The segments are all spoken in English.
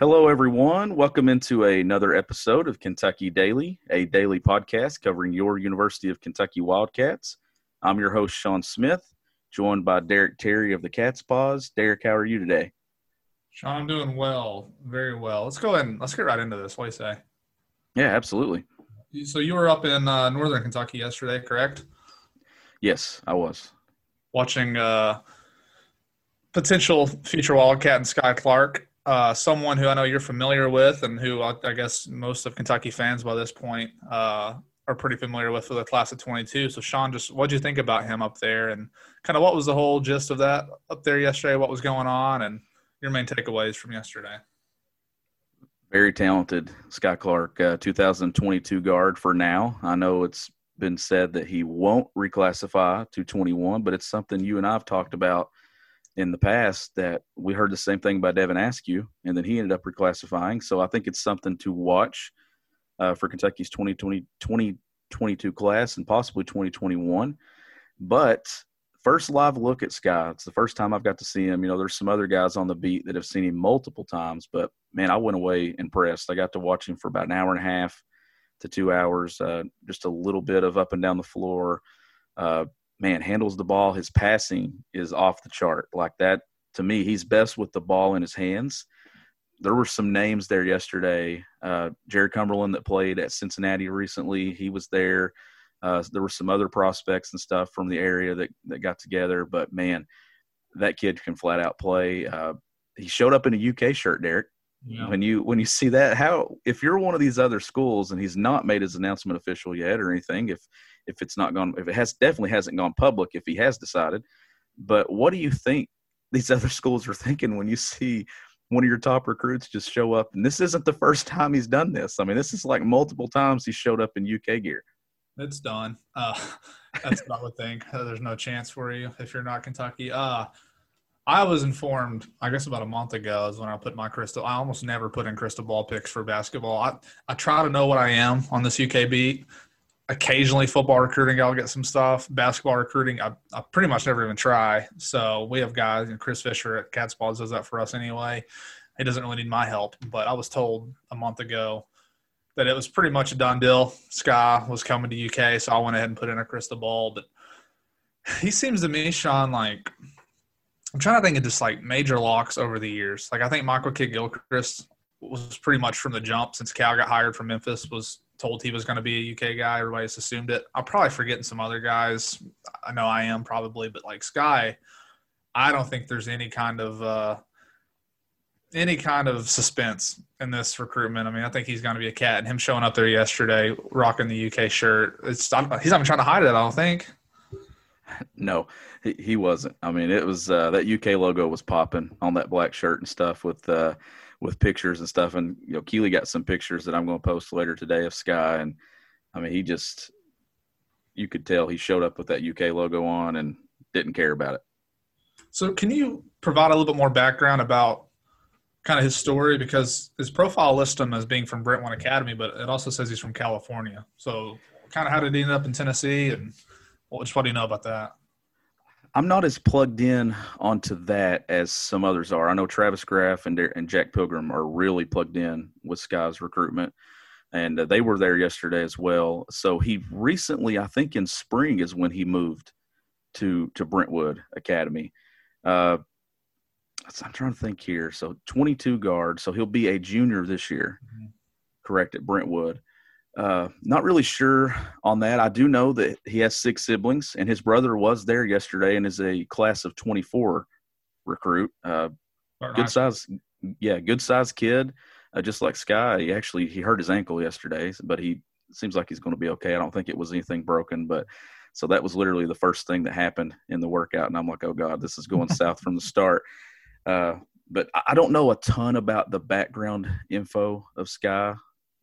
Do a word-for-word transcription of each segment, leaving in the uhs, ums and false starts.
Hello, everyone. Welcome into another episode of Kentucky Daily, a daily podcast covering your University of Kentucky Wildcats. I'm your host, Sean Smith, joined by Derek Terry of the Catspaws. Derek, how are you today? Sean, doing well, very well. Let's go ahead and let's get right into this. What do you say? Yeah, absolutely. So you were up in uh, northern Kentucky yesterday, correct? Yes, I was. Watching uh, potential future Wildcat and Sky Clark. Uh, someone who I know you're familiar with and who I, I guess most of Kentucky fans by this point uh, are pretty familiar with for the class of twenty-two. So, Sean, just what did you think about him up there and kind of what was the whole gist of that up there yesterday, what was going on, and your main takeaways from yesterday? Very talented Sky Clark, uh, two thousand twenty-two guard for now. I know it's been said that he won't reclassify to twenty-one, but it's something you and I have talked about in the past that we heard the same thing about Devin Askew, and then he ended up reclassifying. So I think it's something to watch uh, for Kentucky's twenty twenty, twenty twenty-two class and possibly twenty twenty-one. But first live look at Sky. It's the first time I've got to see him. You know, there's some other guys on the beat that have seen him multiple times, but, man, I went away impressed. I got to watch him for about an hour and a half to two hours, uh, just a little bit of up and down the floor, uh, man, handles the ball. His passing is off the chart like that. To me, he's best with the ball in his hands. There were some names there yesterday. Uh, Jerry Cumberland that played at Cincinnati recently, he was there. Uh, there were some other prospects and stuff from the area that, that got together. But, man, that kid can flat out play. Uh, he showed up in a U K shirt, Derek. Yeah. When you when you see that, how if you're one of these other schools and he's not made his announcement official yet or anything, if if it's not gone, if it has definitely hasn't gone public, if he has decided, but what do you think these other schools are thinking when you see one of your top recruits just show up? And this isn't the first time he's done this. I mean, this is like multiple times he showed up in U K gear. It's done. Uh, that's what I would think. There's no chance for you if you're not Kentucky. Uh I was informed, I guess about a month ago is when I put my crystal – I almost never put in crystal ball picks for basketball. I, I try to know what I am on this U K beat. Occasionally football recruiting, I'll get some stuff. Basketball recruiting, I, I pretty much never even try. So we have guys, and Chris Fisher at Catspaws does that for us anyway. He doesn't really need my help. But I was told a month ago that it was pretty much a done deal. Sky was coming to U K, so I went ahead and put in a crystal ball. But he seems to me, Sean, like – I'm trying to think of just, like, major locks over the years. Like, I think Michael Kidd-Gilchrist was pretty much from the jump since Cal got hired from Memphis, was told he was going to be a U K guy. Everybody's assumed it. I'm probably forgetting some other guys. I know I am probably, but, like, Sky, I don't think there's any kind of uh, any kind of suspense in this recruitment. I mean, I think he's going to be a cat. And him showing up there yesterday, rocking the U K shirt, it's I'm, he's not even trying to hide it, I don't think. No, he, he wasn't. I mean, it was uh, that U K logo was popping on that black shirt and stuff with uh, with pictures and stuff. And, you know, Keeley got some pictures that I'm going to post later today of Sky. And, I mean, he just – you could tell he showed up with that U K logo on and didn't care about it. So can you provide a little bit more background about kind of his story? Because his profile lists him as being from Brentwood Academy, but it also says he's from California. So kind of how did he end up in Tennessee and – What do you know about that? I'm not as plugged in onto that as some others are. I know Travis Graf and, and Jack Pilgrim are really plugged in with Sky's recruitment, and uh, they were there yesterday as well. So he recently, I think in spring, is when he moved to to Brentwood Academy. Uh, I'm trying to think here. So twenty-two guard, so he'll be a junior this year, mm-hmm. correct, at Brentwood. Uh, not really sure on that. I do know that he has six siblings, and his brother was there yesterday and is a class of twenty-four recruit. Uh, right. Good size, yeah, good size kid. Uh, just like Sky, he actually he hurt his ankle yesterday, but he seems like he's going to be okay. I don't think it was anything broken, but so that was literally the first thing that happened in the workout, and I'm like, oh God, this is going south from the start. Uh, but I don't know a ton about the background info of Sky.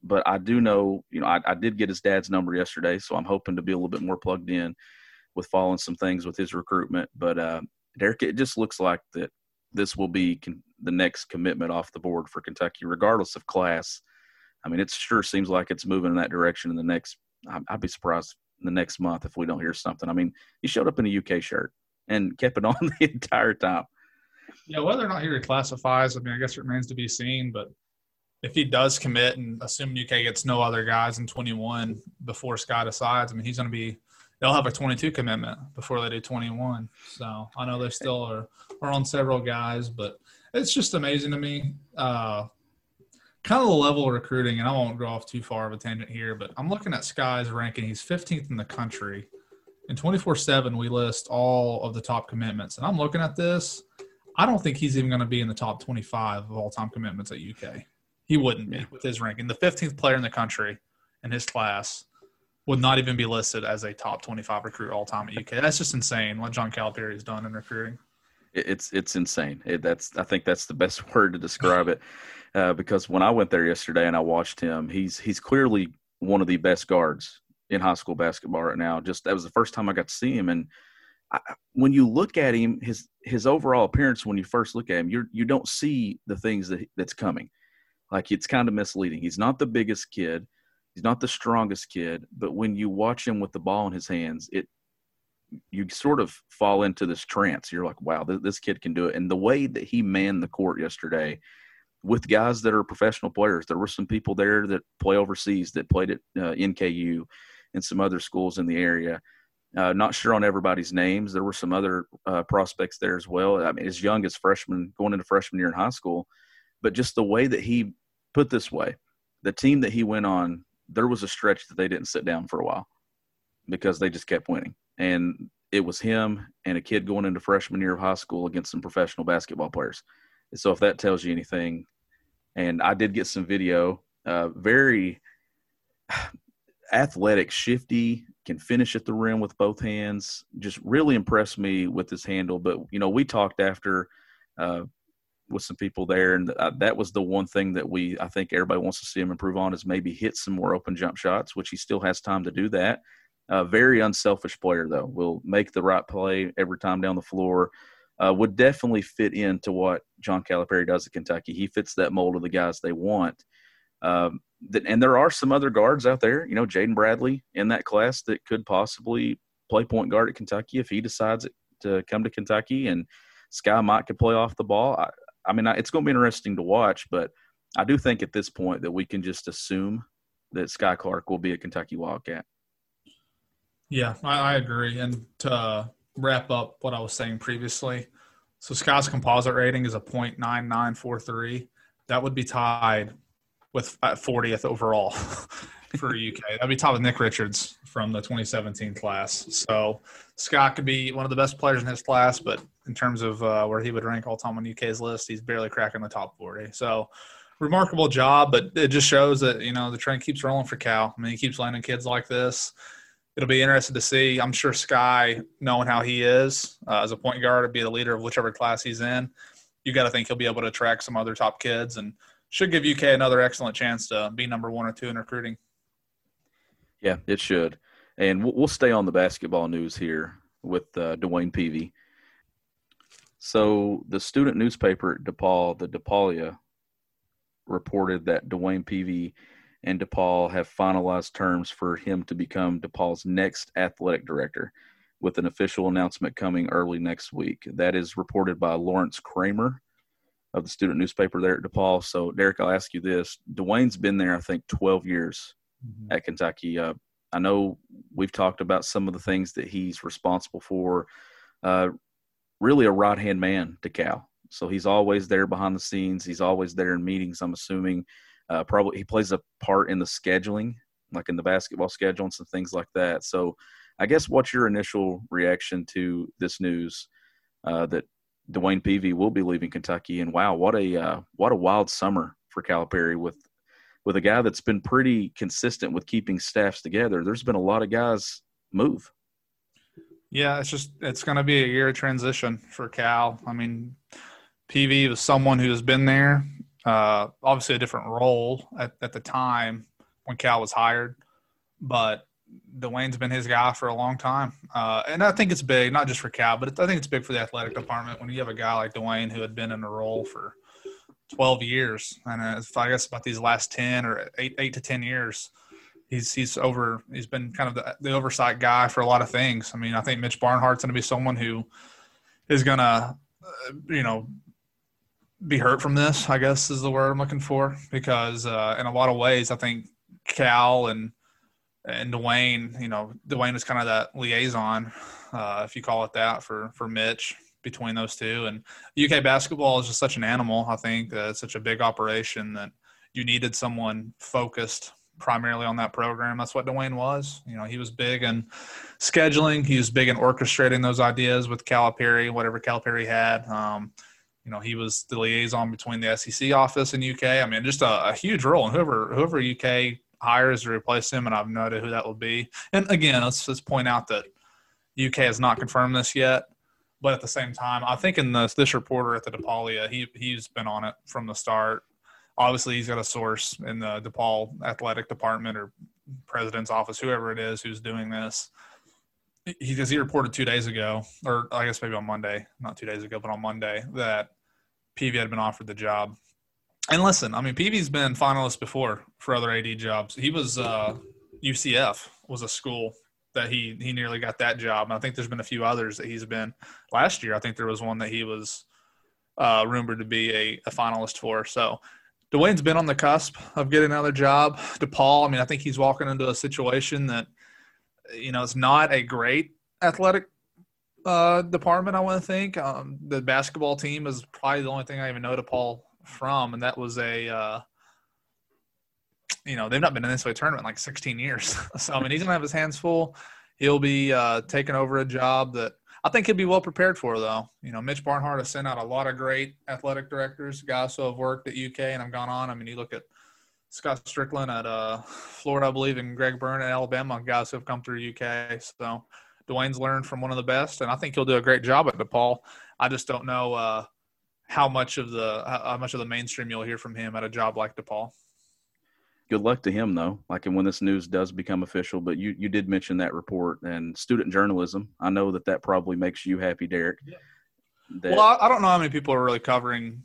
But I do know, you know, I, I did get his dad's number yesterday, so I'm hoping to be a little bit more plugged in with following some things with his recruitment. But, uh, Derek, it just looks like that this will be con- the next commitment off the board for Kentucky, regardless of class. I mean, it sure seems like it's moving in that direction in the next – I'd be surprised in the next month if we don't hear something. I mean, he showed up in a U K shirt and kept it on the entire time. Yeah, whether or not he reclassifies, I mean, I guess it remains to be seen, but – if he does commit, and assuming U K gets no other guys in twenty-one before Sky decides, I mean, he's going to be – they'll have a twenty-two commitment before they do twenty-one. So, I know they still are, are on several guys, but it's just amazing to me. Uh, kind of the level of recruiting, and I won't go off too far of a tangent here, but I'm looking at Sky's ranking. He's fifteenth in the country. In twenty-four seven, we list all of the top commitments, and I'm looking at this. I don't think he's even going to be in the top twenty-five of all-time commitments at U K. He wouldn't be with his ranking. The fifteenth player in the country in his class would not even be listed as a top twenty-five recruit all time at U K. That's just insane what John Calipari has done in recruiting. It's it's insane. It, that's I think that's the best word to describe it. Uh, because when I went there yesterday and I watched him, he's he's clearly one of the best guards in high school basketball right now. Just that was the first time I got to see him, and I, when you look at him, his his overall appearance when you first look at him, you you don't see the things that that's coming. Like, it's kind of misleading. He's not the biggest kid. He's not the strongest kid. But when you watch him with the ball in his hands, it you sort of fall into this trance. You're like, wow, th- this kid can do it. And the way that he manned the court yesterday with guys that are professional players, there were some people there that play overseas that played at uh, N K U and some other schools in the area. Uh, not sure on everybody's names. There were some other uh, prospects there as well. I mean, as young as freshman, going into freshman year in high school. But just the way that he – put this way, the team that he went on, there was a stretch that they didn't sit down for a while because they just kept winning. And it was him and a kid going into freshman year of high school against some professional basketball players. And so if that tells you anything, and I did get some video, uh, very athletic, shifty, can finish at the rim with both hands, just really impressed me with his handle. But, you know, we talked after uh, – with some people there, and that was the one thing that we I think everybody wants to see him improve on is maybe hit some more open jump shots, which he still has time to do that. Uh, very unselfish player, though. Will make the right play every time down the floor. Uh, would definitely fit into what John Calipari does at Kentucky. He fits that mold of the guys they want. Um, that, and there are some other guards out there, you know, Jaden Bradley in that class that could possibly play point guard at Kentucky if he decides to come to Kentucky, and Sky Mike could play off the ball. I, I mean, it's going to be interesting to watch, but I do think at this point that we can just assume that Sky Clark will be a Kentucky Wildcat. Yeah, I, I agree. And to wrap up what I was saying previously, so Sky's composite rating is a point nine nine four three. That would be tied with at fortieth overall for U K. That would be tied with Nick Richards from the twenty seventeen class. So Sky could be one of the best players in his class, but in terms of uh, where he would rank all-time on U K's list, he's barely cracking the top forty. So, remarkable job, but it just shows that, you know, the train keeps rolling for Cal. I mean, he keeps landing kids like this. It'll be interesting to see. I'm sure Sky, knowing how he is uh, as a point guard, would be the leader of whichever class he's in. You got to think he'll be able to attract some other top kids and should give U K another excellent chance to be number one or two in recruiting. Yeah, it should. And we'll stay on the basketball news here with uh, Dwayne Peavy. So the student newspaper at DePaul, the DePaulia, reported that Dwayne Peavy and DePaul have finalized terms for him to become DePaul's next athletic director, with an official announcement coming early next week. That is reported by Lawrence Kramer of the student newspaper there at DePaul. So, Derek, I'll ask you this. Dwayne's been there, I think, twelve years mm-hmm. at Kentucky. Uh, I know we've talked about some of the things that he's responsible for. Uh really a right-hand man to Cal. So he's always there behind the scenes. He's always there in meetings, I'm assuming. Uh, probably he plays a part in the scheduling like in the basketball schedule and some things like that. So I guess what's your initial reaction to this news uh, that Dwayne Peavy will be leaving Kentucky? And wow, what a uh, what a wild summer for Calipari with with a guy that's been pretty consistent with keeping staffs together. There's been a lot of guys move. Yeah, it's just it's going to be a year of transition for Cal. I mean, Peavy was someone who has been there, uh, obviously a different role at, at the time when Cal was hired, but Dwayne's been his guy for a long time. Uh, and I think it's big, not just for Cal, but it, I think it's big for the athletic department when you have a guy like Dwayne who had been in the role for twelve years. And uh, I guess about these last ten or eight, eight to ten years, He's he's over. He's been kind of the, the oversight guy for a lot of things. I mean, I think Mitch Barnhart's going to be someone who is going to, uh, you know, be hurt from this, I guess is the word I'm looking for, because uh, in a lot of ways, I think Cal and and Dwayne, you know, Dwayne is kind of that liaison, uh, if you call it that, for for Mitch between those two. And U K basketball is just such an animal. I think uh, it's such a big operation that you needed someone focused primarily on that program. That's what Dwayne was. You know, he was big in scheduling. He was big in orchestrating those ideas with Calipari, whatever Calipari had. Um, you know, he was the liaison between the S E C office and U K. I mean, just a, a huge role. And whoever whoever U K hires to replace him, and I've no idea who that will be. And again, let's just point out that U K has not confirmed this yet. But at the same time, I think in this this reporter at the DePaulia, he he's been on it from the start. Obviously, he's got a source in the DePaul athletic department or president's office, whoever it is who's doing this. He, he reported two days ago, or I guess maybe on Monday, not two days ago, but on Monday, that Peavy had been offered the job. And listen, I mean, Peavy's been finalist before for other A D jobs. He was uh, – U C F was a school that he, he nearly got that job. And I think there's been a few others that he's been – last year I think there was one that he was uh, rumored to be a, a finalist for. So – Dwayne's been on the cusp of getting another job. DePaul, I mean, I think he's walking into a situation that, you know, it's not a great athletic uh, department, I want to think. Um, the basketball team is probably the only thing I even know DePaul from, and that was a, uh, you know, they've not been in this way tournament in like sixteen years. So, I mean, he's going to have his hands full. He'll be uh, taking over a job that I think he'd be well prepared for, though. You know, Mitch Barnhart has sent out a lot of great athletic directors, guys who have worked at U K and have gone on. I mean, you look at Scott Strickland at uh, Florida, I believe, and Greg Byrne at Alabama, guys who have come through U K. So Dwayne's learned from one of the best, and I think he'll do a great job at DePaul. I just don't know uh, how much of the how much of the mainstream you'll hear from him at a job like DePaul. Good luck to him, though, like and when this news does become official. But you, you did mention that report and student journalism. I know that that probably makes you happy, Derek. Yeah. That, well, I, I don't know how many people are really covering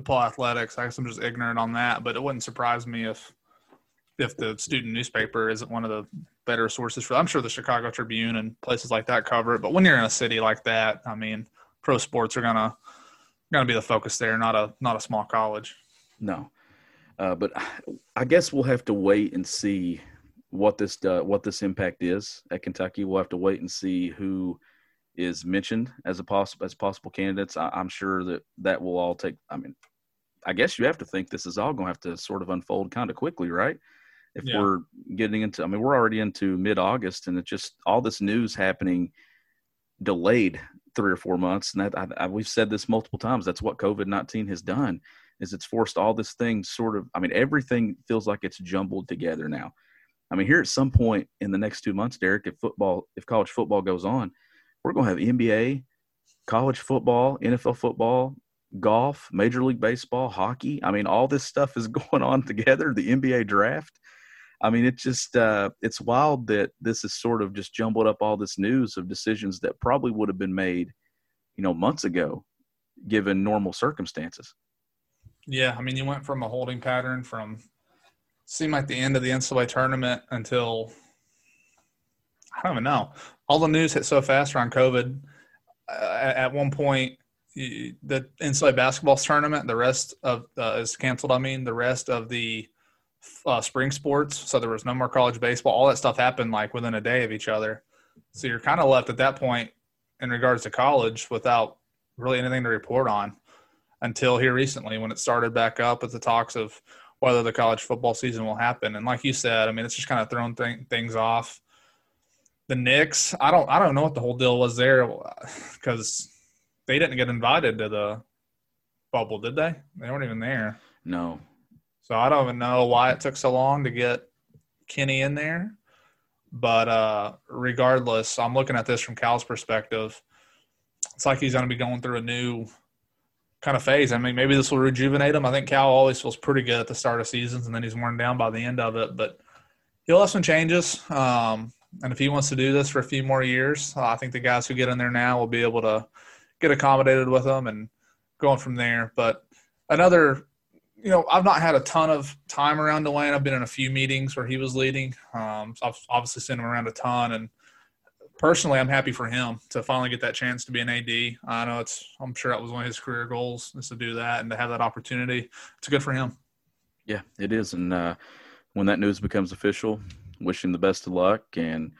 DePaul athletics. I guess I'm just ignorant on that. But it wouldn't surprise me if if the student newspaper isn't one of the better sources for. I'm sure the Chicago Tribune and places like that cover it. But when you're in a city like that, I mean, pro sports are gonna gonna be the focus there, not a not a small college. No. Uh, but I guess we'll have to wait and see what this uh, what this impact is at Kentucky. We'll have to wait and see who is mentioned as a possible as possible candidates. I- I'm sure that that will all take. I mean, I guess you have to think this is all going to have to sort of unfold kind of quickly, right? If yeah. we're getting into, I mean, we're already into mid-August, and it's just all this news happening delayed three or four months. And that I, I, we've said this multiple times. That's what COVID nineteen has done. Is it's forced all this thing sort of – I mean, everything feels like it's jumbled together now. I mean, here at some point in the next two months, Derek, if football, if college football goes on, we're going to have N B A, college football, N F L football, golf, Major League Baseball, hockey. I mean, all this stuff is going on together, the N B A draft. I mean, it's just uh, – it's wild that this is sort of just jumbled up all this news of decisions that probably would have been made, you know, months ago given normal circumstances. Yeah, I mean, you went from a holding pattern from seemed like the end of the N C double A tournament until I don't even know. All the news hit so fast around COVID. Uh, at one point, you, the N C double A basketball tournament, the rest of uh, is canceled. I mean, the rest of the uh, spring sports. So there was no more college baseball. All that stuff happened like within a day of each other. So you're kind of left at that point in regards to college without really anything to report on. Until here recently when it started back up with the talks of whether the college football season will happen. And like you said, I mean, it's just kind of thrown th- things off. The Knicks, I don't I don't know what the whole deal was there, because they didn't get invited to the bubble, did they? They weren't even there. No. So I don't even know why it took so long to get Kenny in there. But uh, regardless, I'm looking at this from Cal's perspective. It's like he's going to be going through a new kind of phase. I mean, maybe this will rejuvenate him. I think Cal always feels pretty good at the start of seasons, and then he's worn down by the end of it. But he'll have some changes. Um, and if he wants to do this for a few more years, uh, I think the guys who get in there now will be able to get accommodated with him and going from there. But another, you know, I've not had a ton of time around Dwayne. I've been in a few meetings where he was leading. Um, so I've obviously seen him around a ton. And personally, I'm happy for him to finally get that chance to be an A D. I know it's – I'm sure that was one of his career goals, is to do that and to have that opportunity. It's good for him. Yeah, it is. And uh, when that news becomes official, wishing the best of luck. And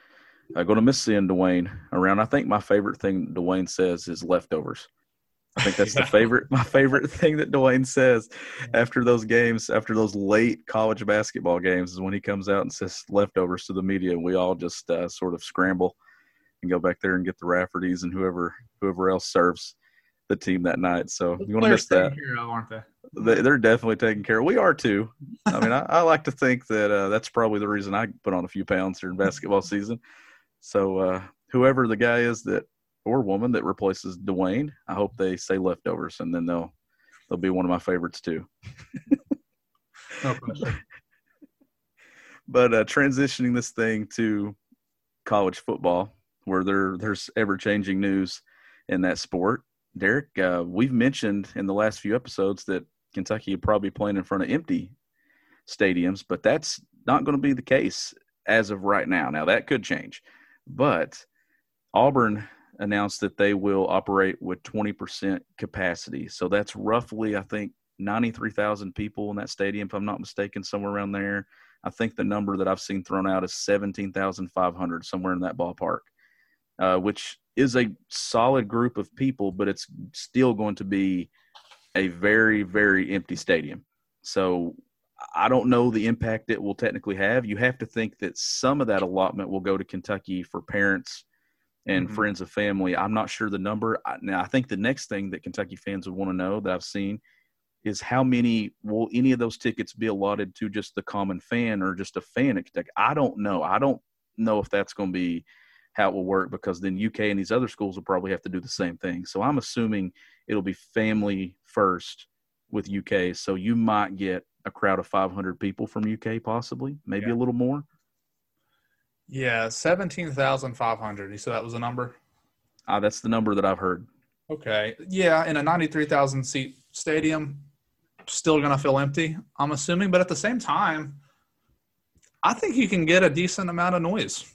I'm going to miss seeing Dwayne around. I think my favorite thing Dwayne says is leftovers. I think that's yeah. the favorite – my favorite thing that Dwayne says after those games, after those late college basketball games, is when he comes out and says leftovers to the media. We all just uh, sort of scramble and go back there and get the Rafferties and whoever whoever else serves the team that night. So you want to miss that. Care of, aren't they? They, they're definitely taking care of. We are too. I mean, I, I like to think that uh, that's probably the reason I put on a few pounds during basketball season. So uh, whoever the guy is that or woman that replaces Dwayne, I hope they say leftovers, and then they'll they'll be one of my favorites too. No pressure. But uh, transitioning this thing to college football, where there there's ever-changing news in that sport. Derek, uh, we've mentioned in the last few episodes that Kentucky would probably be playing in front of empty stadiums, but that's not going to be the case as of right now. Now, that could change. But Auburn announced that they will operate with twenty percent capacity. So that's roughly, I think, ninety-three thousand people in that stadium, if I'm not mistaken, somewhere around there. I think the number that I've seen thrown out is seventeen thousand five hundred, somewhere in that ballpark. Uh, which is a solid group of people, but it's still going to be a very, very empty stadium. So I don't know the impact it will technically have. You have to think that some of that allotment will go to Kentucky for parents and mm-hmm. friends of family. I'm not sure the number. Now, I think the next thing that Kentucky fans would want to know that I've seen is how many will any of those tickets be allotted to just the common fan or just a fan at Kentucky. I don't know. I don't know if that's going to be – how it will work, because then U K and these other schools will probably have to do the same thing. So I'm assuming it'll be family first with U K. So you might get a crowd of five hundred people from U K possibly, maybe yeah. a little more. Yeah, seventeen thousand five hundred. You said that was the number? Uh, that's the number that I've heard. Okay. Yeah, in a ninety-three thousand seat stadium, still going to feel empty, I'm assuming. But at the same time, I think you can get a decent amount of noise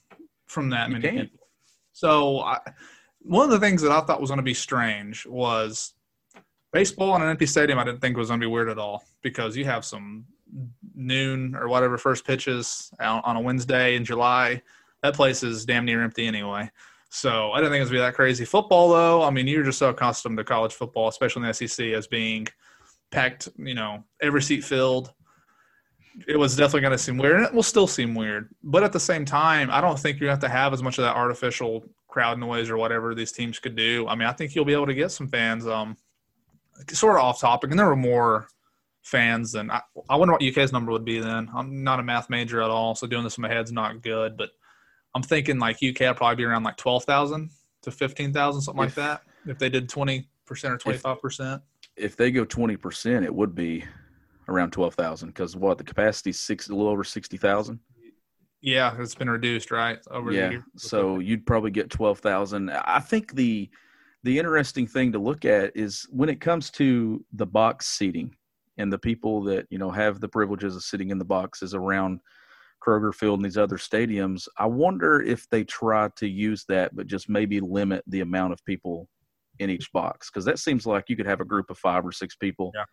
from that many people. So I, one of the things that I thought was going to be strange was baseball in an empty stadium. I didn't think was going to be weird at all, because you have some noon or whatever first pitches on a Wednesday in July. That place is damn near empty anyway. So I didn't think it was going to be that crazy. Football, though, I mean, you're just so accustomed to college football, especially in the S E C, as being packed, you know, every seat filled. It was definitely going to seem weird, and it will still seem weird. But at the same time, I don't think you have to have as much of that artificial crowd noise or whatever these teams could do. I mean, I think you'll be able to get some fans. Um, sort of off topic, and there were more fans than I, – I wonder what U K's number would be then. I'm not a math major at all, so doing this in my head's not good. But I'm thinking like U K would probably be around like twelve thousand to fifteen thousand, something if, like that, if they did twenty percent or twenty-five percent. If, if they go twenty percent, it would be – around twelve thousand, because what the capacity is six, a little over sixty thousand. Yeah, it's been reduced, right? Over yeah, the year. So you'd probably get twelve thousand. I think the the interesting thing to look at is when it comes to the box seating and the people that, you know, have the privileges of sitting in the boxes around Kroger Field and these other stadiums. I wonder if they try to use that, but just maybe limit the amount of people in each box, because that seems like you could have a group of five or six people. Yeah.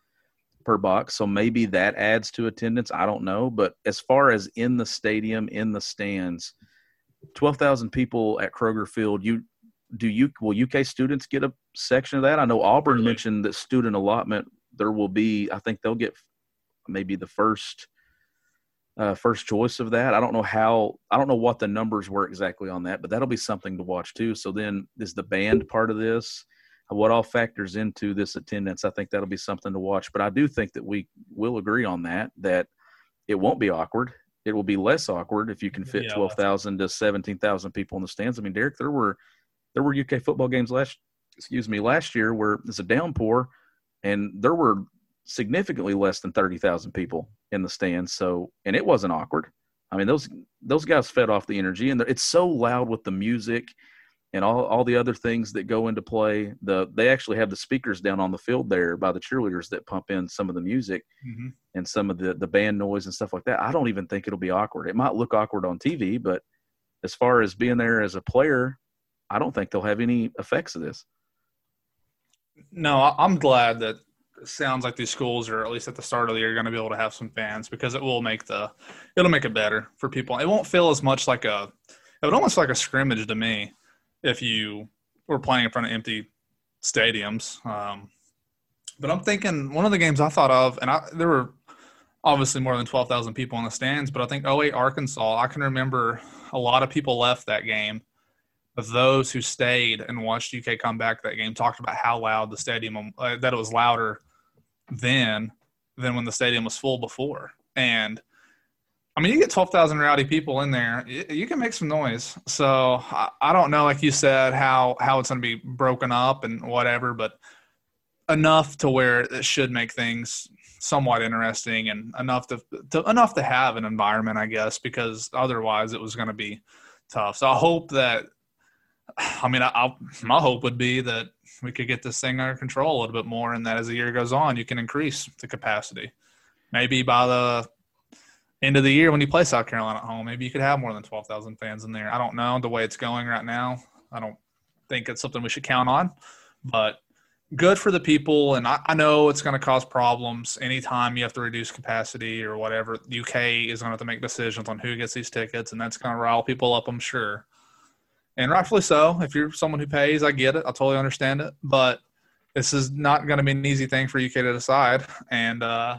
Per box. So maybe that adds to attendance. I don't know. But as far as in the stadium, in the stands, twelve thousand people at Kroger Field, you do you will U K students get a section of that? I know Auburn mentioned that student allotment, there will be, I think they'll get maybe the first uh, first choice of that. I don't know how – I don't know what the numbers were exactly on that, but that'll be something to watch too. So then is the band part of this? What all factors into this attendance? I think that'll be something to watch. But I do think that we will agree on that, that it won't be awkward. It will be less awkward if you can fit yeah, twelve thousand to seventeen thousand people in the stands. I mean, Derek, there were there were U K football games last excuse me last year where there's a downpour, and there were significantly less than thirty thousand people in the stands. So, and it wasn't awkward. I mean, those those guys fed off the energy, and it's so loud with the music and all, all the other things that go into play. The they actually have the speakers down on the field there by the cheerleaders that pump in some of the music mm-hmm. and some of the, the band noise and stuff like that. I don't even think it'll be awkward. It might look awkward on T V, but as far as being there as a player, I don't think they'll have any effects of this. No, I'm glad that it sounds like these schools are, at least at the start of the year, going to be able to have some fans, because it will make the – it'll make it better for people. It won't feel as much like a – it would almost feel like a scrimmage to me. If you were playing in front of empty stadiums. Um, but I'm thinking one of the games I thought of, and I, there were obviously more than twelve thousand people in the stands, but I think oh eight Arkansas, I can remember a lot of people left that game. But those who stayed and watched U K come back that game talked about how loud the stadium uh, – that it was louder then than when the stadium was full before. And – I mean, you get twelve thousand rowdy people in there, you can make some noise. So I, I don't know, like you said, how, how it's going to be broken up and whatever, but enough to where it should make things somewhat interesting, and enough to, to enough to have an environment, I guess, because otherwise it was going to be tough. So I hope that – I mean, I, I, my hope would be that we could get this thing under control a little bit more, and that as the year goes on, you can increase the capacity. Maybe by the – end of the year when you play South Carolina at home, maybe you could have more than twelve thousand fans in there. I don't know the way it's going right now. I don't think it's something we should count on, but good for the people. And I, I know it's going to cause problems anytime you have to reduce capacity or whatever. The U K is going to have to make decisions on who gets these tickets, and that's going to rile people up, I'm sure. And rightfully so. If you're someone who pays, I get it. I totally understand it. But this is not going to be an easy thing for U K to decide. And uh,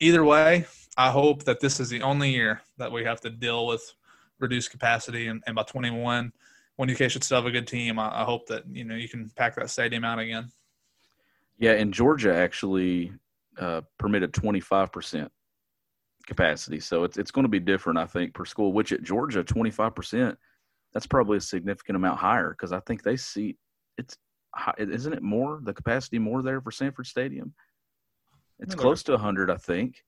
either way, I hope that this is the only year that we have to deal with reduced capacity, and, and by twenty-one, when U K should still have a good team, I, I hope that, you know, you can pack that stadium out again. Yeah, and Georgia actually uh, permitted twenty-five percent capacity, so it's it's going to be different, I think, per school, which at Georgia, twenty-five percent, that's probably a significant amount higher, because I think they see it's – isn't it more, the capacity more there for Sanford Stadium? It's no, close to one hundred, I think.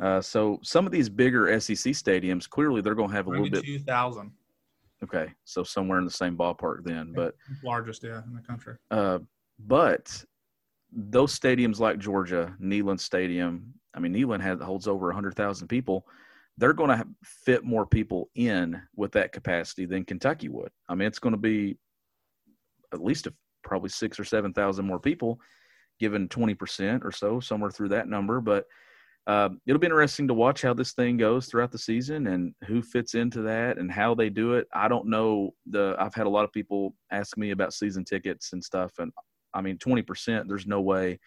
Uh, so some of these bigger S E C stadiums, clearly they're going to have a little bit. two thousand. Okay, so somewhere in the same ballpark then, but largest, yeah, in the country. Uh, but those stadiums like Georgia, Neyland Stadium. I mean, Neyland has, holds over one hundred thousand people. They're going to fit more people in with that capacity than Kentucky would. I mean, it's going to be at least a, probably six or seven thousand more people, given twenty percent or so, somewhere through that number, but. Uh, it'll be interesting to watch how this thing goes throughout the season and who fits into that and how they do it. I don't know. The I've had a lot of people ask me about season tickets and stuff. And, I mean, twenty percent, there's no way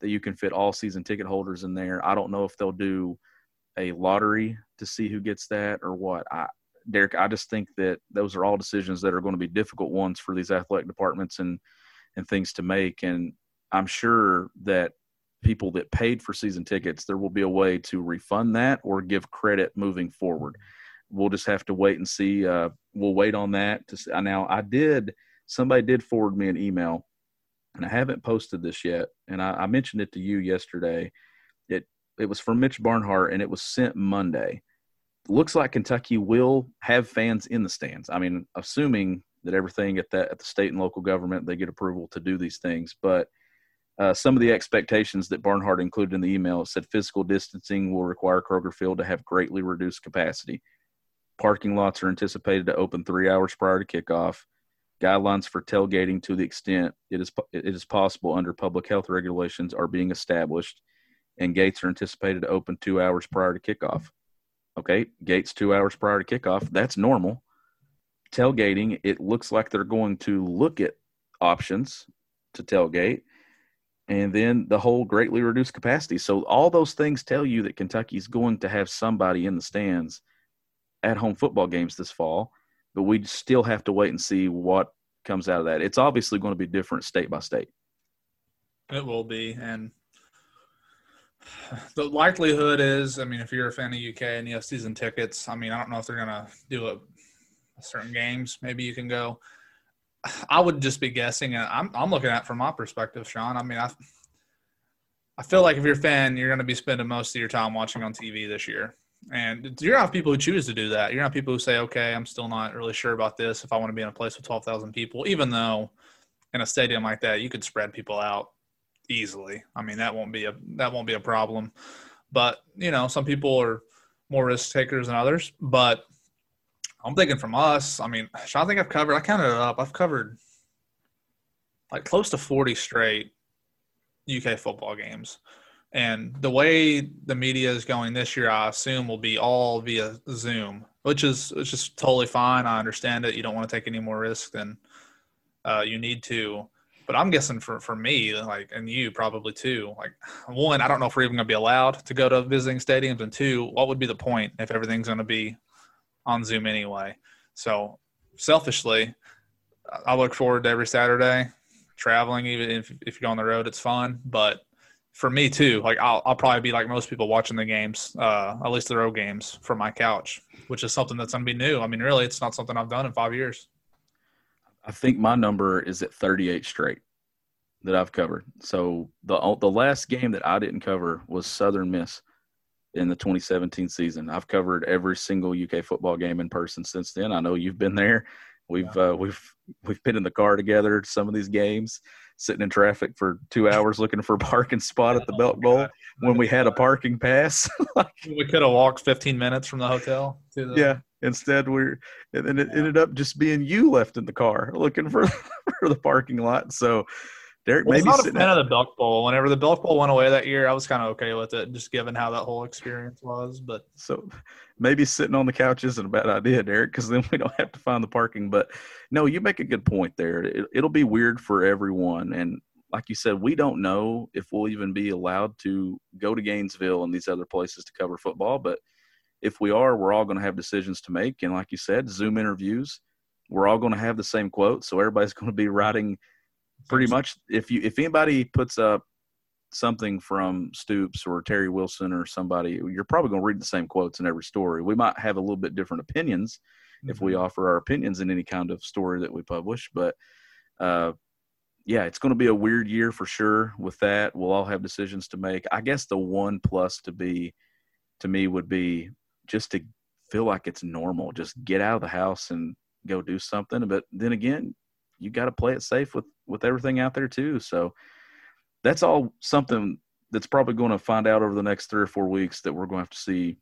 that you can fit all season ticket holders in there. I don't know if they'll do a lottery to see who gets that or what. I, Derek, I just think that those are all decisions that are going to be difficult ones for these athletic departments and, and things to make. And I'm sure that people that paid for season tickets, there will be a way to refund that or give credit moving forward. We'll just have to wait and see. Uh, we'll wait on that. To see. Now, I did – somebody did forward me an email, and I haven't posted this yet, and I, I mentioned it to you yesterday. It it was from Mitch Barnhart, and it was sent Monday. Looks like Kentucky will have fans in the stands. I mean, assuming that everything at that at the state and local government, they get approval to do these things, but – Uh, some of the expectations that Barnhart included in the email said physical distancing will require Kroger Field to have greatly reduced capacity. Parking lots are anticipated to open three hours prior to kickoff. Guidelines for tailgating to the extent it is it is possible under public health regulations are being established, and gates are anticipated to open two hours prior to kickoff. Okay, gates two hours prior to kickoff. That's normal. Tailgating, it looks like they're going to look at options to tailgate. and then the whole greatly reduced capacity. So all those things tell you that Kentucky is going to have somebody in the stands at home football games this fall, but we still have to wait and see what comes out of that. It's obviously going to be different state by state. It will be, and the likelihood is, I mean, if you're a fan of U K and you have season tickets, I mean, I don't know if they're going to do a, a certain games. Maybe you can go. I would just be guessing, and I'm I'm looking at it from my perspective, Sean. I mean, I I feel like if you're a fan, you're going to be spending most of your time watching on T V this year. And you're not people who choose to do that. You're not people who say, okay, I'm still not really sure about this if I want to be in a place with twelve thousand people, even though in a stadium like that, you could spread people out easily. I mean, that won't be a that won't be a problem. But, you know, some people are more risk takers than others. But I'm thinking from us, I mean, I think I've covered – I counted it up. I've covered like close to forty straight U K football games. And the way the media is going this year, I assume, will be all via Zoom, which is it's just totally fine. I understand it. You don't want to take any more risk than uh, you need to. But I'm guessing for, for me, like, and you probably too, like, one, I don't know if we're even going to be allowed to go to visiting stadiums. And two, what would be the point if everything's going to be on Zoom anyway? So selfishly, I look forward to every Saturday traveling, even if, if you go on the road, it's fun. But for me too, like I'll, I'll probably be like most people watching the games, uh, at least the road games from my couch, which is something that's going to be new. I mean, really, it's not something I've done in five years. I think my number is at thirty-eight straight that I've covered. So the the last game that I didn't cover was Southern Miss in the twenty seventeen season. I've covered every single U K football game in person since then. I know you've been there. We've uh, we've we've been in the car together some of these games, sitting in traffic for two hours looking for a parking spot at the Belt Bowl when we had a parking pass. Like, we could have walked fifteen minutes from the hotel to the yeah. Instead, we're and then it ended up just being you left in the car looking for, for the parking lot. So, Derek, well, maybe not a fan out. of the Belk Bowl. Whenever the Belk Bowl went away that year, I was kind of okay with it, just given how that whole experience was. But so maybe sitting on the couch isn't a bad idea, Derek, because then we don't have to find the parking. But no, you make a good point there. It, it'll be weird for everyone, and like you said, we don't know if we'll even be allowed to go to Gainesville and these other places to cover football, but. If we are, we're all going to have decisions to make. And like you said, Zoom interviews, we're all going to have the same quote. So everybody's going to be writing pretty much. If you, if anybody puts up something from Stoops or Terry Wilson or somebody, you're probably going to read the same quotes in every story. We might have a little bit different opinions mm-hmm. if we offer our opinions in any kind of story that we publish. But uh, yeah, it's going to be a weird year for sure with that. We'll all have decisions to make. I guess the one plus to be, to me would be, just to feel like it's normal, just get out of the house and go do something. But then again, you got to play it safe with, with everything out there too. So that's all something that's probably going to find out over the next three or four weeks that we're going to have to see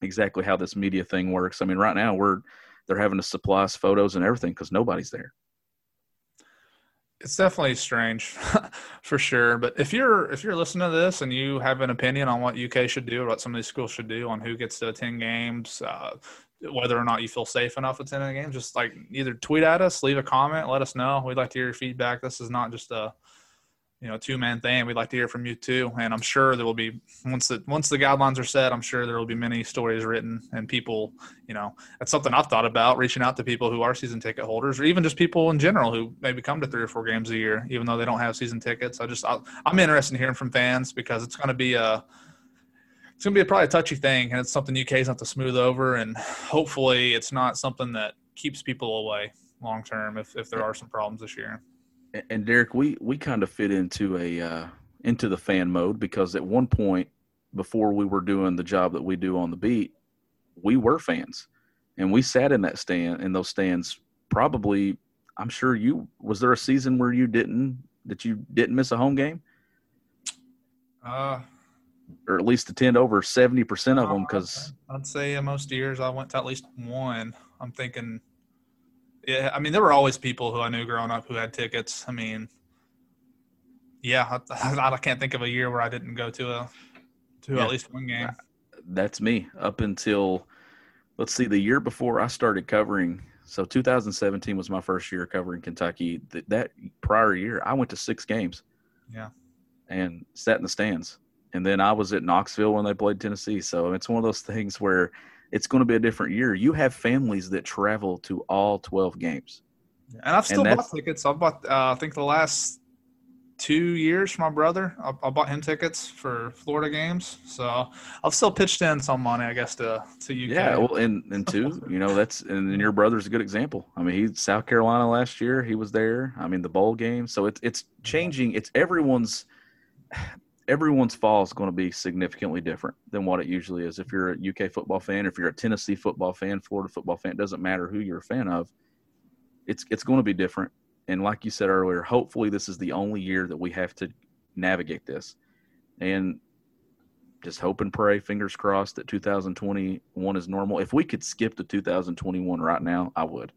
exactly how this media thing works. I mean, right now we're, they're having to supply us photos and everything because nobody's there. It's definitely strange for sure. But if you're if you're listening to this and you have an opinion on what U K should do or what some of these schools should do on who gets to attend games, uh, whether or not you feel safe enough attending a game, just like either tweet at us, leave a comment, let us know. We'd like to hear your feedback. This is not just a you know two-man thing. We'd like to hear from you too. And I'm sure there will be once the once the guidelines are set, I'm sure there will be many stories written and people, you know, that's something I've thought about, reaching out to people who are season ticket holders or even just people in general who maybe come to three or four games a year, even though they don't have season tickets. I just I, I'm interested in hearing from fans because it's going to be a it's going to be a probably a touchy thing, and it's something U K's not to smooth over, and hopefully it's not something that keeps people away long term if if there are some problems this year. And Derek, we, we kind of fit into a uh, into the fan mode because at one point before we were doing the job that we do on the beat, we were fans, and we sat in that stand in those stands. Probably, I'm sure you was there a season where you didn't that you didn't miss a home game, uh, or at least attend over seventy percent of them because I'd say most years I went to at least one. I'm thinking. Yeah, I mean, there were always people who I knew growing up who had tickets. I mean, yeah, I, I can't think of a year where I didn't go to a to yeah. at least one game. That's me up until, let's see, the year before I started covering. So two thousand seventeen was my first year covering Kentucky. That, that prior year, I went to six games. Yeah. and sat in the stands. And then I was at Knoxville when they played Tennessee. So it's one of those things where it's going to be a different year. You have families that travel to all twelve games. And I've still and bought tickets. I've bought, uh, I think, the last two years for my brother. I, I bought him tickets for Florida games. So I've still pitched in some money, I guess, to, to U K. Yeah, well, and, and two, you know, that's – and your brother's a good example. I mean, he's South Carolina last year. He was there. I mean, the bowl game. So it, it's changing. It's everyone's – everyone's fall is going to be significantly different than what it usually is. If you're a U K football fan, if you're a Tennessee football fan, Florida football fan, it doesn't matter who you're a fan of. It's it's going to be different. And like you said earlier, hopefully this is the only year that we have to navigate this. And just hope and pray, fingers crossed, that two thousand twenty-one is normal. If we could skip to two thousand twenty-one right now, I would.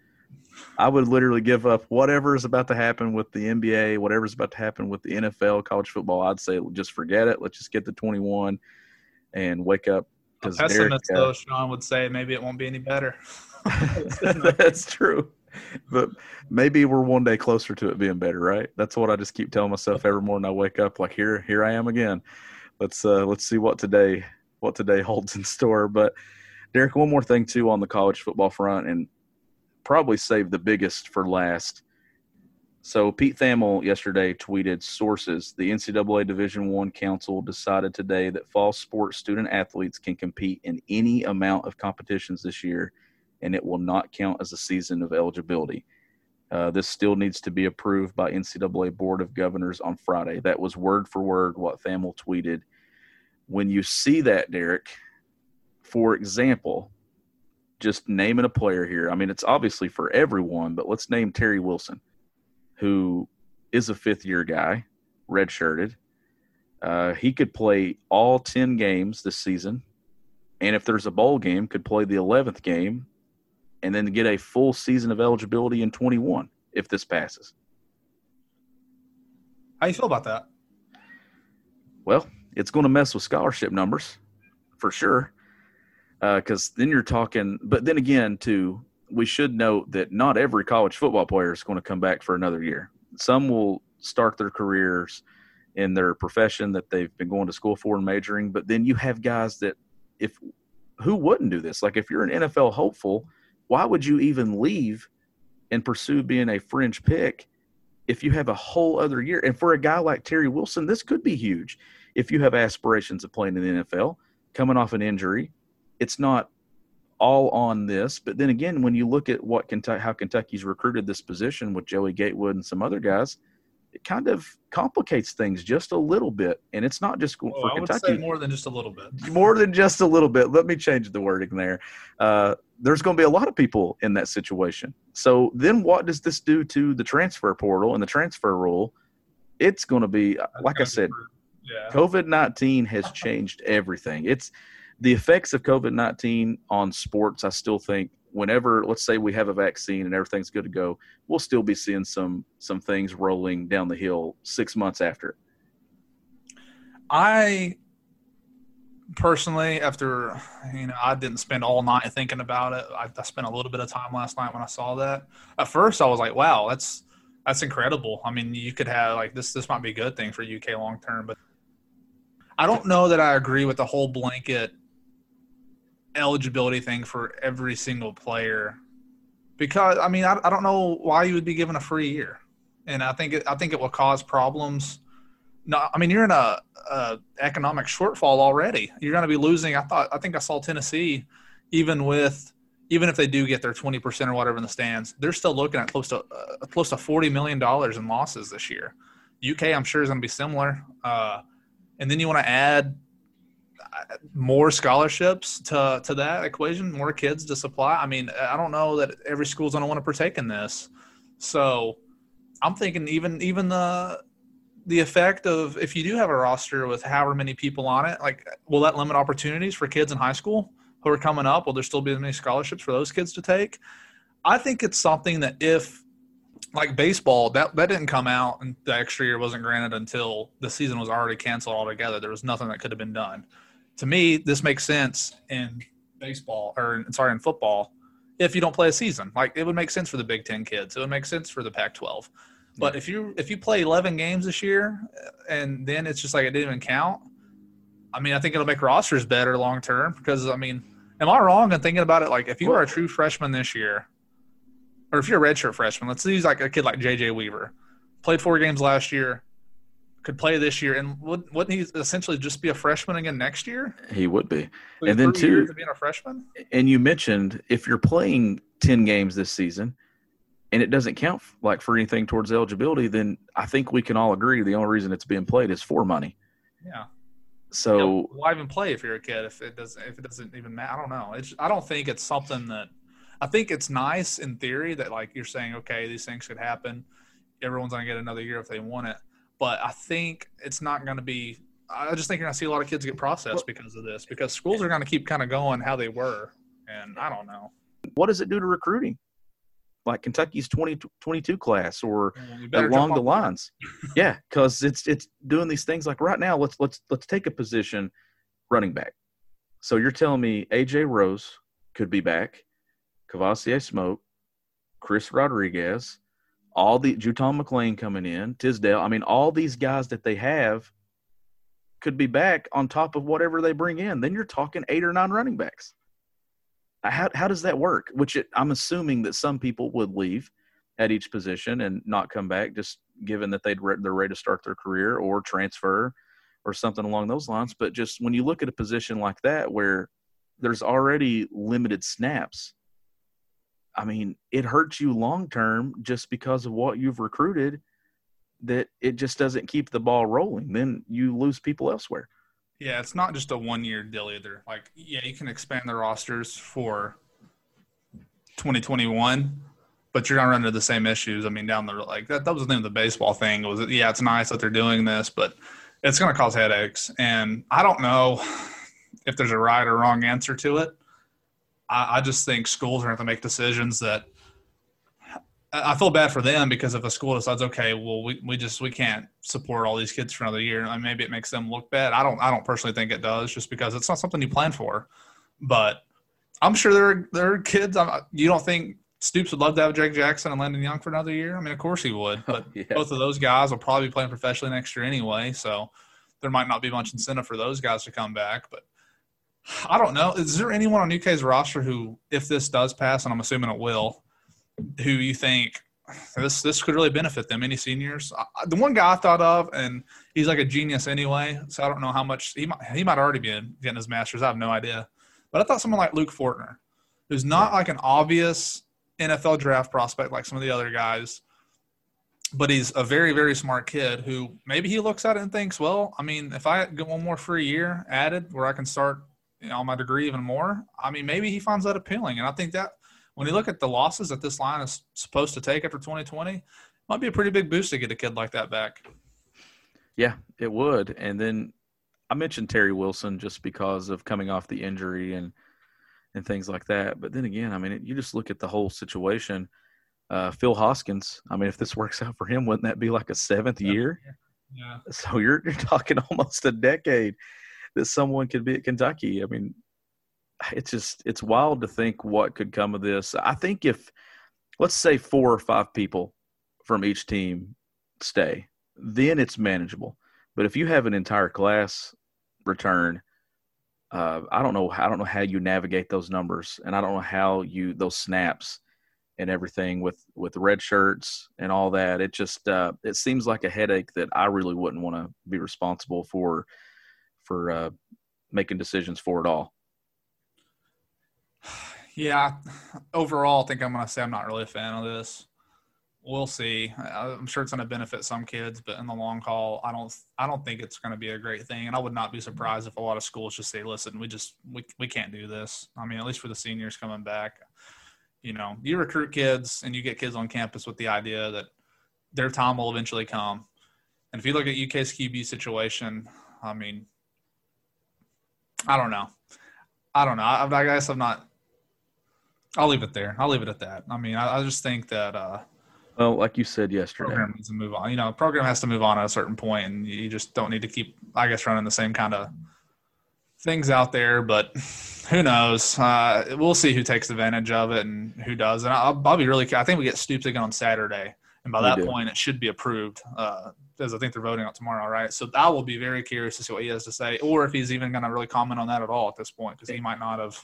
I would literally give up whatever is about to happen with the N B A, whatever's about to happen with the N F L, college football. I'd say just forget it. Let's just get to twenty-one and wake up. A pessimist, Derek, though, Sean would say maybe it won't be any better. That's true. But maybe we're one day closer to it being better, right? That's what I just keep telling myself every morning I wake up, like, here here I am again. Let's uh, let's see what today what today holds in store. But, Derek, one more thing, too, on the college football front, and probably save the biggest for last. So Pete Thamel yesterday tweeted, sources, the N C double A Division One Council decided today that fall sports student athletes can compete in any amount of competitions this year, and it will not count as a season of eligibility. Uh, this still needs to be approved by N C double A Board of Governors on Friday. That was word for word what Thamel tweeted. When you see that, Derek, for example – just naming a player here. I mean, it's obviously for everyone, but let's name Terry Wilson, who is a fifth-year guy, redshirted. Uh, he could play all ten games this season, and if there's a bowl game, could play the eleventh game and then get a full season of eligibility in twenty-one if this passes. How do you feel about that? Well, it's going to mess with scholarship numbers for sure. Because uh, then you're talking – but then again, too, we should note that not every college football player is going to come back for another year. Some will start their careers in their profession that they've been going to school for and majoring, but then you have guys that – if who wouldn't do this? Like, if you're an N F L hopeful, why would you even leave and pursue being a fringe pick if you have a whole other year? And for a guy like Terry Wilson, this could be huge if you have aspirations of playing in the N F L, coming off an injury. It's not all on this, but then again, when you look at what Kentucky, how Kentucky's recruited this position with Joey Gatewood and some other guys, it kind of complicates things just a little bit, and it's not just oh, for I Kentucky. I would say more than just a little bit. More than just a little bit. Let me change the wording there. Uh, there's going to be a lot of people in that situation. So then what does this do to the transfer portal and the transfer rule? It's going to be, like I said, yeah. COVID nineteen has changed everything. It's – the effects of COVID nineteen on sports, I still think whenever, let's say we have a vaccine and everything's good to go, we'll still be seeing some some things rolling down the hill six months after. I personally, after, you know, I didn't spend all night thinking about it. I, I spent a little bit of time last night when I saw that. At first, I was like, wow, that's that's incredible. I mean, you could have like this. This might be a good thing for U K long term, but I don't know that I agree with the whole blanket eligibility thing for every single player, because I mean I, I don't know why you would be given a free year, and I think it, I think it will cause problems. No, I mean you're in a, a economic shortfall already. You're going to be losing. I thought I think I saw Tennessee, even with even if they do get their twenty percent or whatever in the stands, they're still looking at close to uh, close to forty million dollars in losses this year. U K I'm sure is going to be similar. Uh, And then you want to add more scholarships to, to that equation, more kids to supply. I mean, I don't know that every school's going to want to partake in this. So I'm thinking even even the the effect of if you do have a roster with however many people on it, like will that limit opportunities for kids in high school who are coming up? Will there still be as many scholarships for those kids to take? I think it's something that if – like baseball, that, that didn't come out, and the extra year wasn't granted until the season was already canceled altogether. There was nothing that could have been done. To me, this makes sense in baseball – or, sorry, in football if you don't play a season. Like, it would make sense for the Big Ten kids. It would make sense for the Pac twelve. But yeah. if you if you play eleven games this year and then it's just like it didn't even count, I mean, I think it'll make rosters better long term because, I mean, am I wrong in thinking about it? Like, if you are a true freshman this year, or if you're a redshirt freshman, let's use like a kid like J J. Weaver, played four games last year, could play this year, and would, wouldn't he essentially just be a freshman again next year? He would be. So and then three two, years of being a freshman? And you mentioned if you're playing ten games this season and it doesn't count like for anything towards eligibility, then I think we can all agree the only reason it's being played is for money. Yeah. So you know, why even play if you're a kid if it doesn't if it doesn't even matter? I don't know. It's I don't think it's something that I think it's nice in theory that like you're saying, okay, these things could happen. Everyone's gonna get another year if they want it. But I think it's not going to be – I just think you're going to see a lot of kids get processed because of this because schools are going to keep kind of going how they were, and I don't know. What does it do to recruiting? Like Kentucky's twenty twenty-two class or along the lines. Yeah, because it's it's doing these things like right now, let's let's let's take a position running back. So you're telling me A J Rose could be back, Kavassia Smoke, Chris Rodriguez, all the Juton McLean coming in, Tisdale. I mean, all these guys that they have could be back on top of whatever they bring in. Then you're talking eight or nine running backs. How how does that work? Which it, I'm assuming that some people would leave at each position and not come back, just given that they'd re- they're ready to start their career or transfer or something along those lines. But just when you look at a position like that where there's already limited snaps, I mean, it hurts you long-term just because of what you've recruited that it just doesn't keep the ball rolling. Then you lose people elsewhere. Yeah, it's not just a one-year deal either. Like, yeah, you can expand the rosters for twenty twenty-one, but you're going to run into the same issues. I mean, down the – like, that, that was the name of the baseball thing. It was, yeah, it's nice that they're doing this, but it's going to cause headaches. And I don't know if there's a right or wrong answer to it. I just think schools are going to make decisions that I feel bad for them because if a school decides, okay, well, we, we just we can't support all these kids for another year, and maybe it makes them look bad. I don't I don't personally think it does, just because it's not something you plan for. But I'm sure there are, there are kids. I'm, you don't think Stoops would love to have Jake Jackson and Landon Young for another year? I mean, of course he would. But yeah. Both of those guys will probably be playing professionally next year anyway, so there might not be much incentive for those guys to come back, but. I don't know. Is there anyone on U K's roster who, if this does pass, and I'm assuming it will, who you think this this could really benefit them? Any seniors? I, the one guy I thought of, and he's like a genius anyway, so I don't know how much he might, he might already be in, getting his master's. I have no idea. But I thought someone like Luke Fortner, who's not like an obvious N F L draft prospect like some of the other guys, but he's a very, very smart kid who maybe he looks at it and thinks, well, I mean, if I get one more free year added where I can start – you know, my degree even more, I mean, maybe he finds that appealing. And I think that when you look at the losses that this line is supposed to take after twenty twenty, it might be a pretty big boost to get a kid like that back. Yeah, it would. And then I mentioned Terry Wilson just because of coming off the injury and and things like that. But then again, I mean, it, you just look at the whole situation. Uh, Phil Hoskins, I mean, if this works out for him, wouldn't that be like a seventh yeah. year? Yeah. So you're you're talking almost a decade that someone could be at Kentucky. I mean, it's just – it's wild to think what could come of this. I think if – let's say four or five people from each team stay, then it's manageable. But if you have an entire class return, uh, I don't know I don't know how you navigate those numbers, and I don't know how you – those snaps and everything with, with red shirts and all that. It just uh, – it seems like a headache that I really wouldn't want to be responsible for – for uh, making decisions for it all. Yeah, overall, I think I'm going to say I'm not really a fan of this. We'll see. I'm sure it's going to benefit some kids, but in the long haul, I don't I don't think it's going to be a great thing, and I would not be surprised if a lot of schools just say, listen, we just we we can't do this. I mean, at least for the seniors coming back. You know, you recruit kids and you get kids on campus with the idea that their time will eventually come. And if you look at U K's Q B situation, I mean – I don't know. I don't know. I, I guess I'm not – I'll leave it there. I'll leave it at that. I mean, I, I just think that uh, – well, like you said yesterday. Program needs to move on. You know, program has to move on at a certain point, and you just don't need to keep, I guess, running the same kind of things out there. But who knows? Uh, we'll see who takes advantage of it and who does. And I'll, I'll be really – I think we get Stoops again on Saturday. And by that point, it should be approved, uh, as I think they're voting on tomorrow, right? So I will be very curious to see what he has to say, or if he's even going to really comment on that at all at this point, because he might not have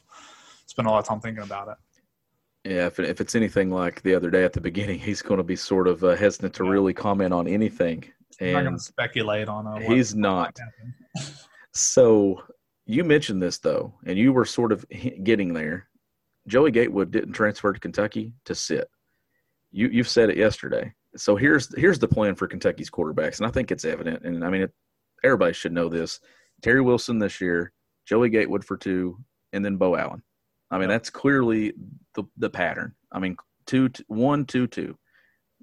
spent a lot of time thinking about it. Yeah, if, if it's anything like the other day at the beginning, he's going to be sort of uh, hesitant to yeah. really comment on anything. He's not going to speculate on uh, He's not. So you mentioned this, though, and you were sort of getting there. Joey Gatewood didn't transfer to Kentucky to sit. You, you've said it yesterday. So here's here's the plan for Kentucky's quarterbacks, and I think it's evident. And, I mean, it, everybody should know this. Terry Wilson this year, Joey Gatewood for two, and then Bo Allen. I mean, that's clearly the the pattern. I mean, two, two, one, two, two,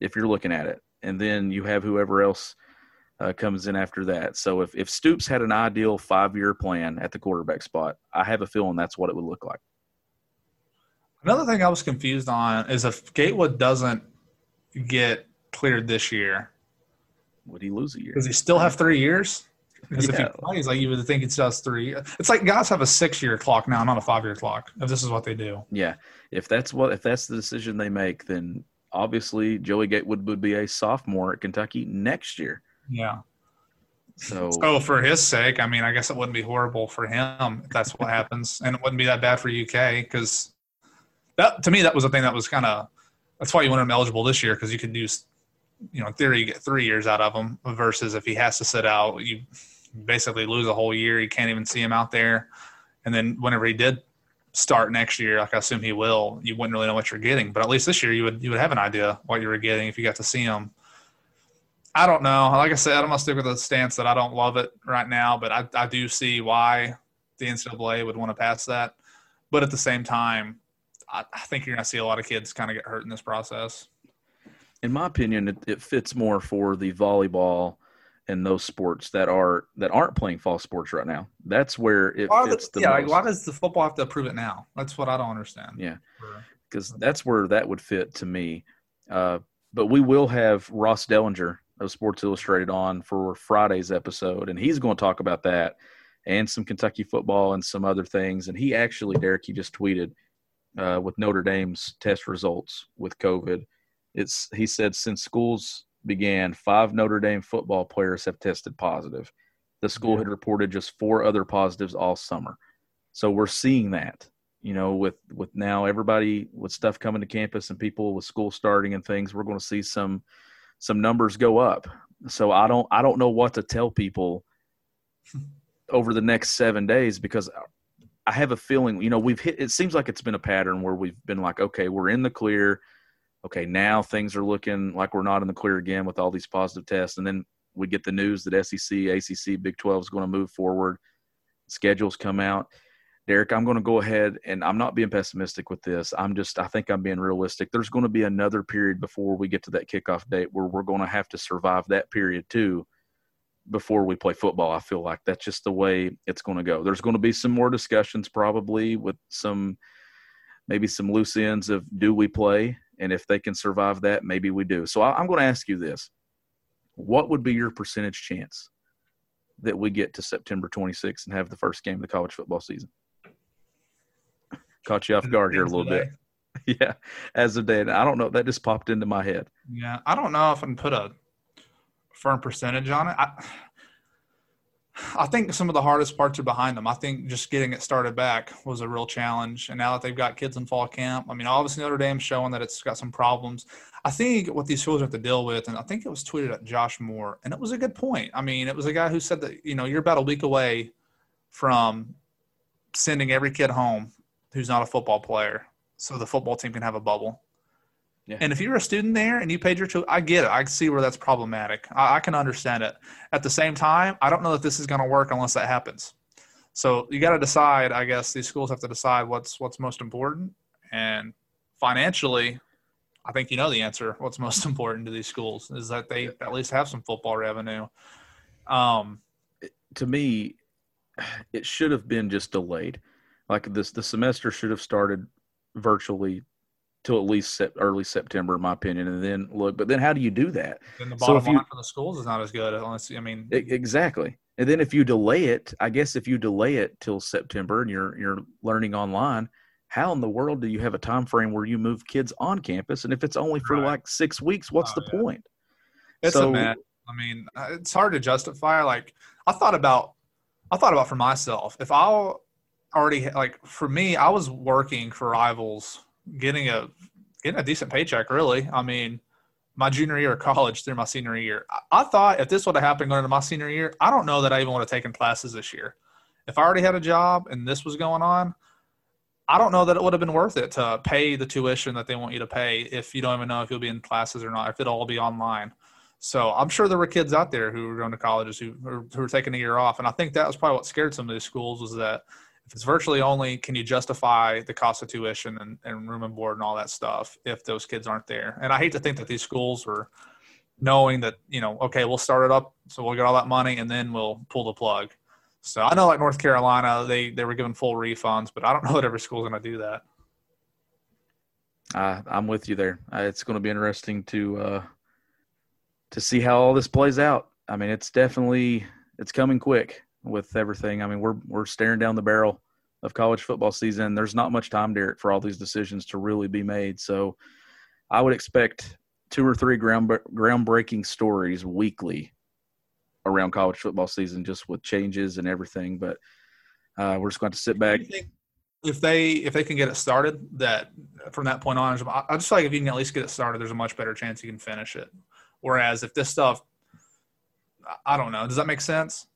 if you're looking at it. And then you have whoever else uh, comes in after that. So if, if Stoops had an ideal five-year plan at the quarterback spot, I have a feeling that's what it would look like. Another thing I was confused on is if Gatewood doesn't get cleared this year, would he lose a year? Does he still have three years? Because yeah. if he plays, like you would think it's just three. It's like guys have a six-year clock now, not a five-year clock. If this is what they do, yeah. If that's what, if that's the decision they make, then obviously Joey Gatewood would be a sophomore at Kentucky next year. Yeah. So, so for his sake, I mean, I guess it wouldn't be horrible for him if that's what happens, and it wouldn't be that bad for U K because that, to me, that was the thing that was kind of that's why you wanted him eligible this year because you could do, you know, in theory, you get three years out of him versus if he has to sit out, you basically lose a whole year. You can't even see him out there. And then whenever he did start next year, like I assume he will, you wouldn't really know what you're getting. But at least this year you would you would have an idea what you were getting if you got to see him. I don't know. Like I said, I'm going to stick with the stance that I don't love it right now, but I, I do see why the N C double A would want to pass that. But at the same time, I, I think you're going to see a lot of kids kind of get hurt in this process. In my opinion, it, it fits more for the volleyball and those sports that are that aren't playing fall sports right now. That's where it fits the, the yeah, most. Like, why does the football have to approve it now? That's what I don't understand. Yeah, because that's where that would fit to me. Uh, but we will have Ross Dellinger of Sports Illustrated on for Friday's episode, and he's going to talk about that and some Kentucky football and some other things. And he actually, Derek, he just tweeted uh, with Notre Dame's test results with COVID. It's he said since schools – began, five Notre Dame football players have tested positive. The school yeah. had reported just four other positives all summer. So we're seeing that, you know, with, with now everybody with stuff coming to campus and people with school starting and things, we're going to see some, some numbers go up. So I don't, I don't know what to tell people over the next seven days because I have a feeling, you know, we've hit, it seems like it's been a pattern where we've been like, okay, we're in the clear. Okay, now things are looking like we're not in the clear again with all these positive tests. And then we get the news that S E C, A C C, Big twelve is going to move forward. Schedules come out. Derek, I'm going to go ahead, and I'm not being pessimistic with this. I'm just – I think I'm being realistic. There's going to be another period before we get to that kickoff date where we're going to have to survive that period too before we play football. I feel like that's just the way it's going to go. There's going to be some more discussions probably with some – maybe some loose ends of do we play. And if they can survive that, maybe we do. So I'm going to ask you this. What would be your percentage chance that we get to September twenty-sixth and have the first game of the college football season? Caught you off guard here a little bit. Yeah, as of day. I don't know. That just popped into my head. Yeah, I don't know if I can put a firm percentage on it. I, I think some of the hardest parts are behind them. I think just getting it started back was a real challenge. And now that they've got kids in fall camp, I mean, obviously Notre Dame's showing that it's got some problems. I think what these schools have to deal with, and I think it was tweeted at Josh Moore, and it was a good point. I mean, it was a guy who said that, you know, you're about a week away from sending every kid home who's not a football player so the football team can have a bubble. Yeah. And if you were a student there and you paid your tuition, I get it. I see where that's problematic. I, I can understand it. At the same time, I don't know that this is going to work unless that happens. So you got to decide, I guess, these schools have to decide what's what's most important. And financially, I think you know the answer. What's most important to these schools is that they at least have some football revenue. Um, to me, it should have been just delayed. Like this, the semester should have started virtually till at least early September, in my opinion. And then look, but then how do you do that? Then the bottom so you, line for the schools is not as good. Unless, I mean, exactly. And then if you delay it, I guess if you delay it till September and you're, you're learning online, how in the world do you have a time frame where you move kids on campus? And if it's only for right. like six weeks, what's oh, the yeah. point? It's so, a mess. I mean, it's hard to justify. Like I thought about, I thought about for myself, if I already, like for me, I was working for Rivals, getting a, getting a decent paycheck, really. I mean, my junior year of college through my senior year, I, I thought if this would have happened going into my senior year, I don't know that I even would have taken classes this year. If I already had a job and this was going on, I don't know that it would have been worth it to pay the tuition that they want you to pay if you don't even know if you'll be in classes or not, if it'll all be online. So I'm sure there were kids out there who were going to colleges who were, who were taking a year off. And I think that was probably what scared some of these schools, was that if it's virtually only, can you justify the cost of tuition and, and room and board and all that stuff if those kids aren't there? And I hate to think that these schools were knowing that, you know, okay, we'll start it up, so we'll get all that money, and then we'll pull the plug. So I know like North Carolina, they, they were given full refunds, but I don't know that every school's going to do that. Uh, I'm with you there. Uh, it's going to be interesting to uh... – to see how all this plays out. I mean, it's definitely it's coming quick with everything. I mean, we're we're staring down the barrel of college football season. There's not much time, Derek, for all these decisions to really be made. So I would expect two or three ground groundbreaking stories weekly around college football season, just with changes and everything. But uh, we're just going to sit back. If they if they can get it started, that from that point on, I just feel like if you can at least get it started, there's a much better chance you can finish it. Whereas if this stuff, I don't know. Does that make sense?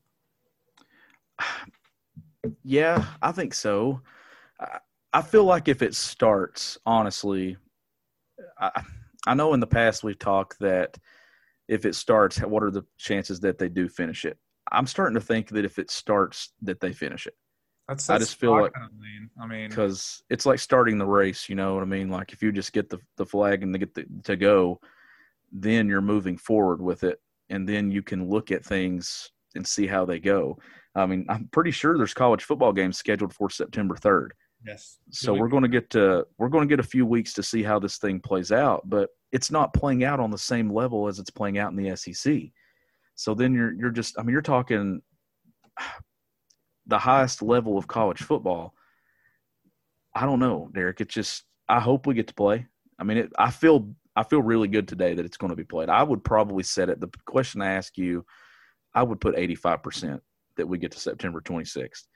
Yeah, I think so. I feel like if it starts, honestly, I, I know in the past we've talked that if it starts, what are the chances that they do finish it? I'm starting to think that if it starts, that they finish it. That's, that's I just feel like, I mean, because it's like starting the race, you know what I mean? Like if you just get the, the flag and they get the, to go, then you're moving forward with it, and then you can look at things and see how they go. I mean, I'm pretty sure there's college football games scheduled for September third. Yes. So we're going to get to we're going to get a few weeks to see how this thing plays out, but it's not playing out on the same level as it's playing out in the S E C. So then you're you're just I mean, you're talking the highest level of college football. I don't know, Derek. It's just I hope we get to play. I mean, it, I feel I feel really good today that it's going to be played. I would probably set it. The question I ask you, I would put eighty-five percent that we get to September twenty-sixth.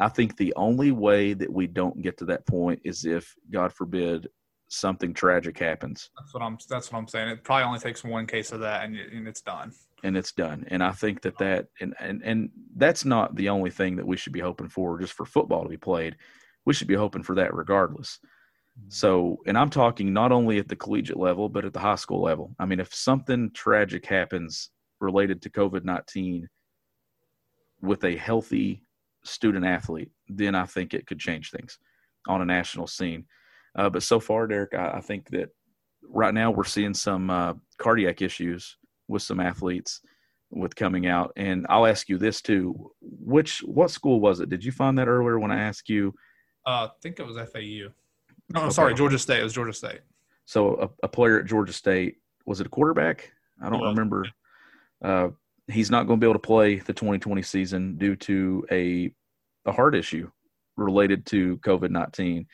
I think the only way that we don't get to that point is if, God forbid, something tragic happens. That's what I'm. That's what I'm saying. It probably only takes one case of that, and, and it's done. And it's done. And I think that that and, and and that's not the only thing that we should be hoping for. Just for football to be played, we should be hoping for that regardless. So, and I'm talking not only at the collegiate level, but at the high school level. I mean, if something tragic happens related to COVID nineteen with a healthy student athlete, then I think it could change things on a national scene. Uh, but so far, Derek, I, I think that right now we're seeing some uh, cardiac issues with some athletes with coming out. And I'll ask you this too, which, what school was it? Did you find that earlier when I asked you? Uh, I think it was F A U. No, I'm okay. sorry, Georgia State. It was Georgia State. So a, a player at Georgia State, was it a quarterback? I don't yeah. remember. Uh, he's not going to be able to play the twenty twenty season due to a a heart issue related to COVID nineteen.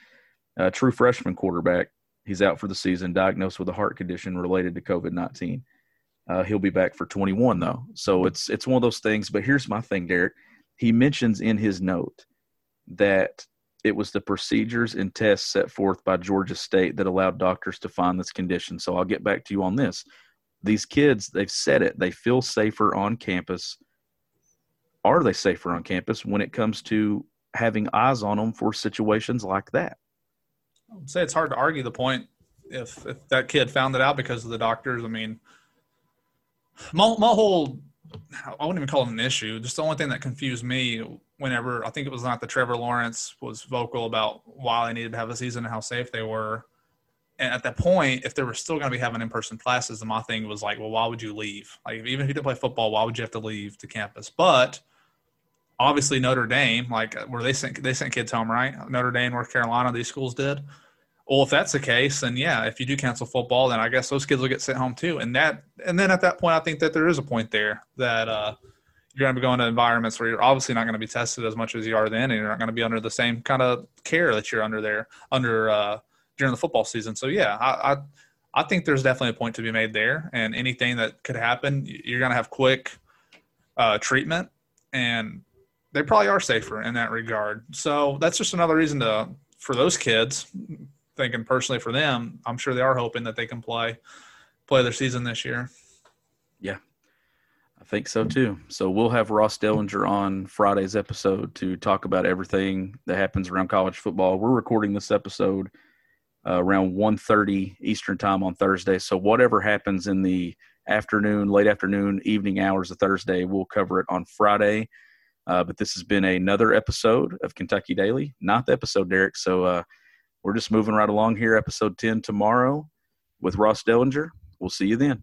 A true freshman quarterback, he's out for the season, diagnosed with a heart condition related to COVID nineteen. Uh, he'll be back for twenty-one, though. So it's it's one of those things. But here's my thing, Derek. He mentions in his note that – it was the procedures and tests set forth by Georgia State that allowed doctors to find this condition. So I'll get back to you on this. These kids, they've said it, they feel safer on campus. Are they safer on campus when it comes to having eyes on them for situations like that? I would say it's hard to argue the point if, if that kid found it out because of the doctors. I mean, my, my whole – I wouldn't even call it an issue. Just the only thing that confused me – whenever, I think it was not the Trevor Lawrence was vocal about why they needed to have a season and how safe they were. And at that point, if they were still going to be having in-person classes, then my thing was like, well, why would you leave? Like, even if you didn't play football, why would you have to leave the campus? But obviously Notre Dame, like where they sent, they sent kids home, right? Notre Dame, North Carolina, these schools did. Well, if that's the case, then yeah, if you do cancel football, then I guess those kids will get sent home too. And that, and then at that point, I think that there is a point there that, uh, you're going to be going to environments where you're obviously not going to be tested as much as you are then, and you're not going to be under the same kind of care that you're under there under uh, during the football season. So, yeah, I, I I think there's definitely a point to be made there. And anything that could happen, you're going to have quick uh, treatment, and they probably are safer in that regard. So that's just another reason to for those kids, thinking personally for them, I'm sure they are hoping that they can play play their season this year. Yeah, I think so too. So we'll have Ross Dellinger on Friday's episode to talk about everything that happens around college football. We're recording this episode uh, around one thirty Eastern time on Thursday. So whatever happens in the afternoon, late afternoon, evening hours of Thursday, we'll cover it on Friday. Uh, but this has been another episode of Kentucky Daily, ninth episode, Derek. So uh, we're just moving right along here, episode ten tomorrow with Ross Dellinger. We'll see you then.